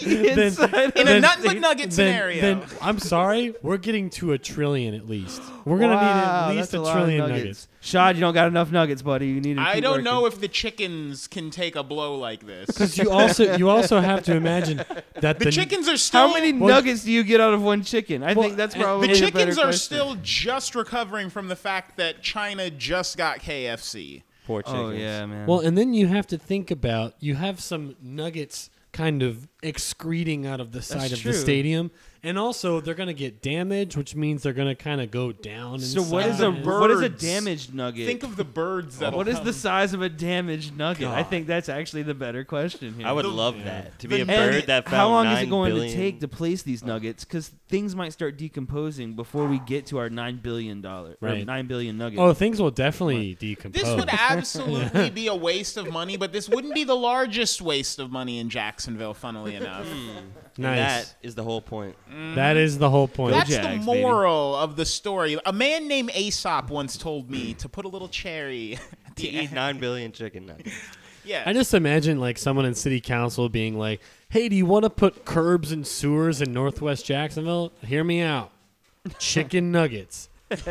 then, then, in a nothing but nugget then, scenario. Then, then, I'm sorry, we're getting to a trillion at least. We're gonna wow, need at least a, a trillion nuggets. nuggets. Shad, you don't got enough nuggets, buddy. You need. To I don't working. know if the chickens can take a blow like this. Because you also you also have to imagine that the, the chickens are still. How many well, nuggets do you get out of one chicken? I well, think that's probably the chickens are question. still just recovering from the fact that China just got K F C. Poor chickens. Oh yeah, man. Well, and then you have to think about you have some nuggets kind of excreting out of the side That's of true. the stadium. And also, they're going to get damaged, which means they're going to kind of go down. So inside. what is a bird? What is a damaged nugget? Think of the birds. that. What come. is the size of a damaged nugget? God. I think that's actually the better question here. I would the, love yeah. that. To be a bird that found How long nine is it going billion? to take to place these nuggets? Because things might start decomposing before we get to our nine billion dollars. Right. nine billion nuggets. Oh, things will definitely decompose. This would absolutely be a waste of money, but this wouldn't be the largest waste of money in Jacksonville, funnily enough. Nice. That is the whole point. Mm. That is the whole point. That's Jags, the moral baby. of the story. A man named Aesop once told me to put a little cherry at the to end. Eat nine billion chicken nuggets. Yeah. I just imagine like someone in city council being like, "Hey, do you want to put curbs and sewers in Northwest Jacksonville? Hear me out. Chicken nuggets,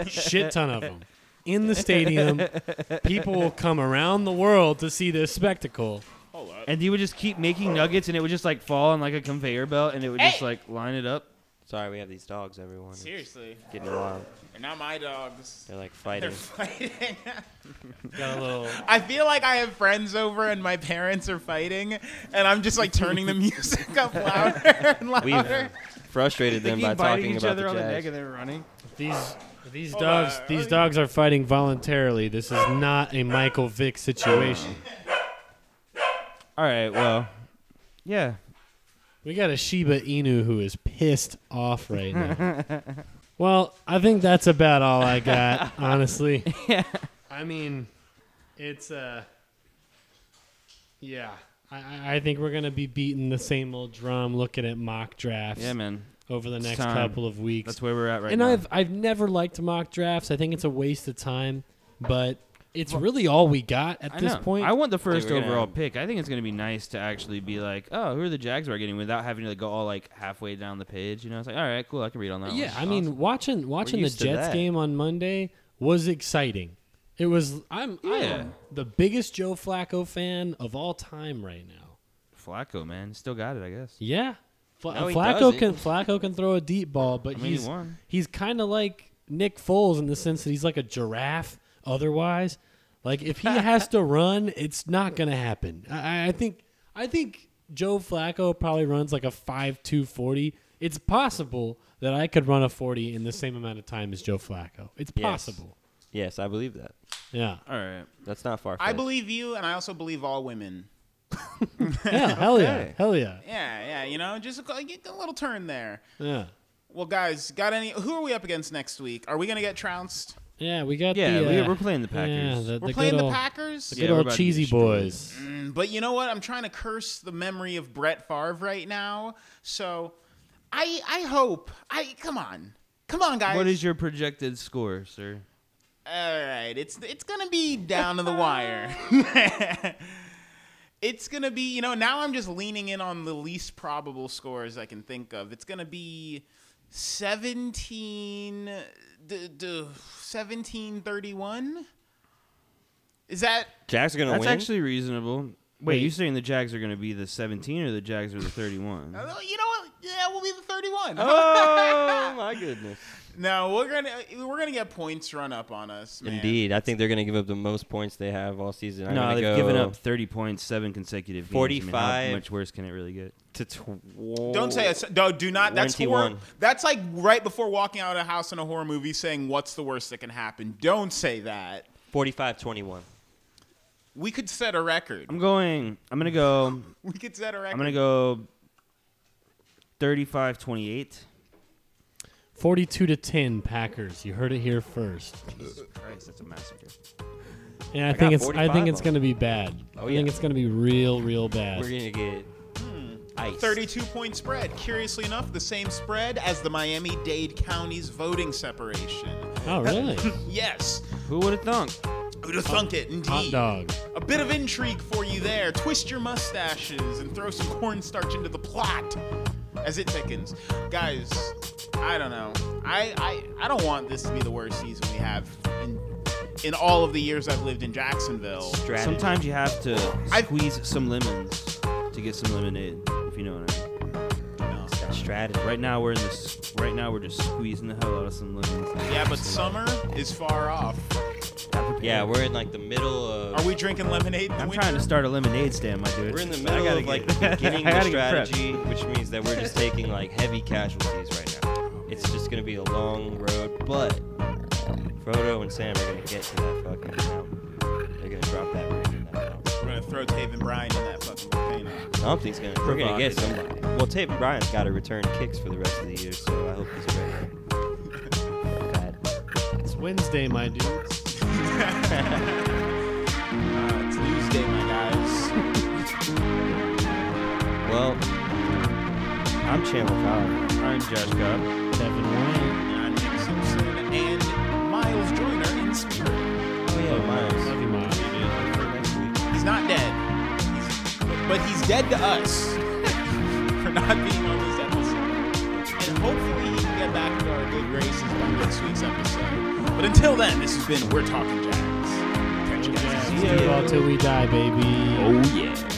shit ton of them in the stadium. People will come around the world to see this spectacle." And you would just keep making nuggets, and it would just like fall on like a conveyor belt, and it would hey. just like line it up. Sorry, we have these dogs, everyone. Seriously, it's getting wild. They're not my dogs. They're like fighting. They're fighting. Got a little. I feel like I have friends over, and my parents are fighting, and I'm just like turning the music up louder and louder. We've frustrated them by talking about the Jags. They keep biting each other on the neck, and they're running. These. These dogs. Oh, uh, these dogs are fighting voluntarily. This is not a Michael Vick situation. All right, well, yeah. We got a Shiba Inu who is pissed off right now. Well, I think that's about all I got, honestly. Yeah. I mean, it's, uh, yeah. I, I think we're going to be beating the same old drum, looking at mock drafts. Yeah, man. Over the it's next time. couple of weeks. That's where we're at right and now. And I've, I've never liked mock drafts. I think it's a waste of time, but... It's well, really all we got at I this know. point. I want the first Dude, overall gonna, pick. I think it's going to be nice to actually be like, oh, who are the Jags are getting without having to go all like halfway down the page. You know, it's like, all right, cool. I can read on that yeah, one. Yeah, I mean, awesome. watching watching the Jets game on Monday was exciting. It was I'm, yeah. I'm the biggest Joe Flacco fan of all time right now. Flacco, man. Still got it, I guess. Yeah. Fla- no, Flacco can Flacco can throw a deep ball, but I mean, he's, he he's kind of like Nick Foles in the sense that he's like a giraffe. Otherwise, like if he has to run, it's not gonna happen. I, I think I think Joe Flacco probably runs like a five two forty. It's possible that I could run a forty in the same amount of time as Joe Flacco. It's yes. possible. Yes, I believe that. Yeah. All right. That's not far-fetched. I believe you, and I also believe all women. yeah. Hell yeah. Hell yeah. Yeah. Yeah. You know, just a, a little turn there. Yeah. Well, guys, got any? Who are we up against next week? Are we going to get trounced? Yeah, we got yeah, the... Yeah, uh, we're playing the Packers. Yeah, the, the we're playing old, the Packers? The good yeah, old cheesy boys. Mm, but you know what? I'm trying to curse the memory of Brett Favre right now. So I I hope. I Come on. Come on, guys. What is your projected score, sir? All right. It's, it's going to be down to the wire. It's going to be... You know, now I'm just leaning in on the least probable scores I can think of. It's going to be... seventeen d- d- seventeen thirty-one? Is that... Jags are going to win? That's actually reasonable. Wait, Wait, you're saying the Jags are going to be the seventeen or the Jags are the thirty-one? Uh, you know what? Yeah, we'll be the thirty-one. Oh, my goodness. No, we're going to we're gonna get points run up on us, man. Indeed. I think they're going to give up the most points they have all season. I'm no, they've go given up thirty points, seven consecutive games. forty-five. I mean, how much worse can it really get? To tw- Don't say it. No, do not. That's horror. That's like right before walking out of a house in a horror movie saying, what's the worst that can happen? Don't say that. forty-five twenty-one. We could set a record. I'm going. I'm going to go. We could set a record. I'm going to go thirty-five twenty-eight. forty-two to ten Packers. You heard it here first. Jesus Christ, that's a massacre. Yeah, I, I think it's I think it's going to be bad. Oh, I yeah. think it's going to be real, real bad. We're going to get hmm. ice. thirty-two point spread. Curiously enough, the same spread as the Miami-Dade County's voting separation. Oh, really? Yes. Who would have thunk? Who'd have thunk it, indeed. Hot dog. A bit of intrigue for you there. Twist your mustaches and throw some cornstarch into the plot as it thickens. Guys, I don't know. I, I, I don't want this to be the worst season we have in in all of the years I've lived in Jacksonville. Strategy. Sometimes you have to squeeze I've, some lemons to get some lemonade, if you know what I mean. Strategy. Right now we're in this. Right now we're just squeezing the hell out of some lemons. Yeah, but summer is far off. Yeah, we're in like the middle of. Are we drinking lemonade? In the I'm winter? Trying to start a lemonade stand, my dude. We're in the middle of like the beginning of the strategy, which means that we're just taking like heavy casualties right now. It's just gonna be a long road, but Frodo and Sam are gonna get to that fucking mountain. They're gonna drop that ring in that mountain. We're gonna throw Taven Bryan in that fucking volcano. Something's gonna. We're gonna get somebody. Well, Taven Bryan's got to return kicks for the rest of the year, so I hope he's ready. God. It's Wednesday, my dudes. uh, it's Tuesday, my guys. Well, I'm Chandler Cobb. I'm Josh Cobb. Kevin Wayne. I'm Nick Simpson. And Miles Joyner in spirit. Oh, yeah, oh, Miles. Love you, Miles. Yeah. He's not dead. He's, but he's dead to us. For not being on this episode. And hopefully he can get back to our good graces by next week's episode. But until then, this has been We're Talking Jags. Catch you guys. See you all till we die, baby. Oh, yeah.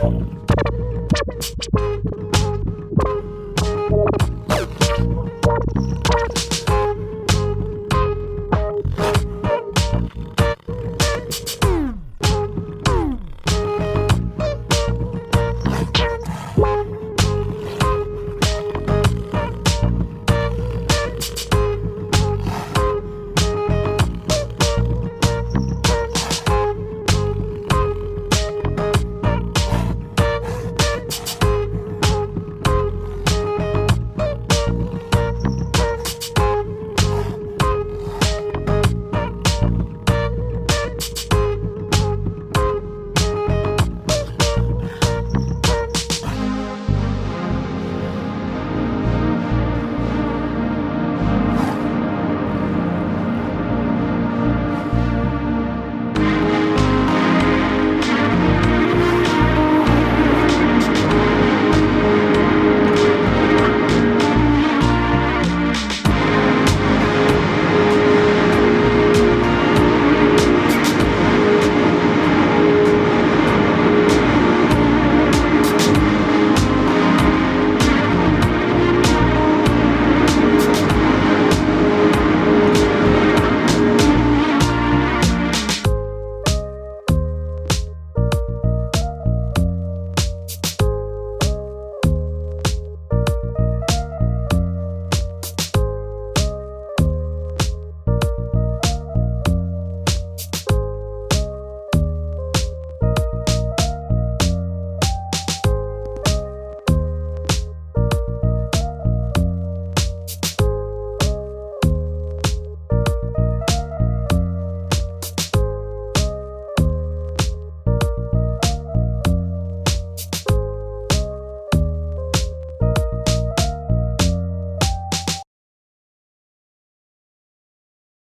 Thank you.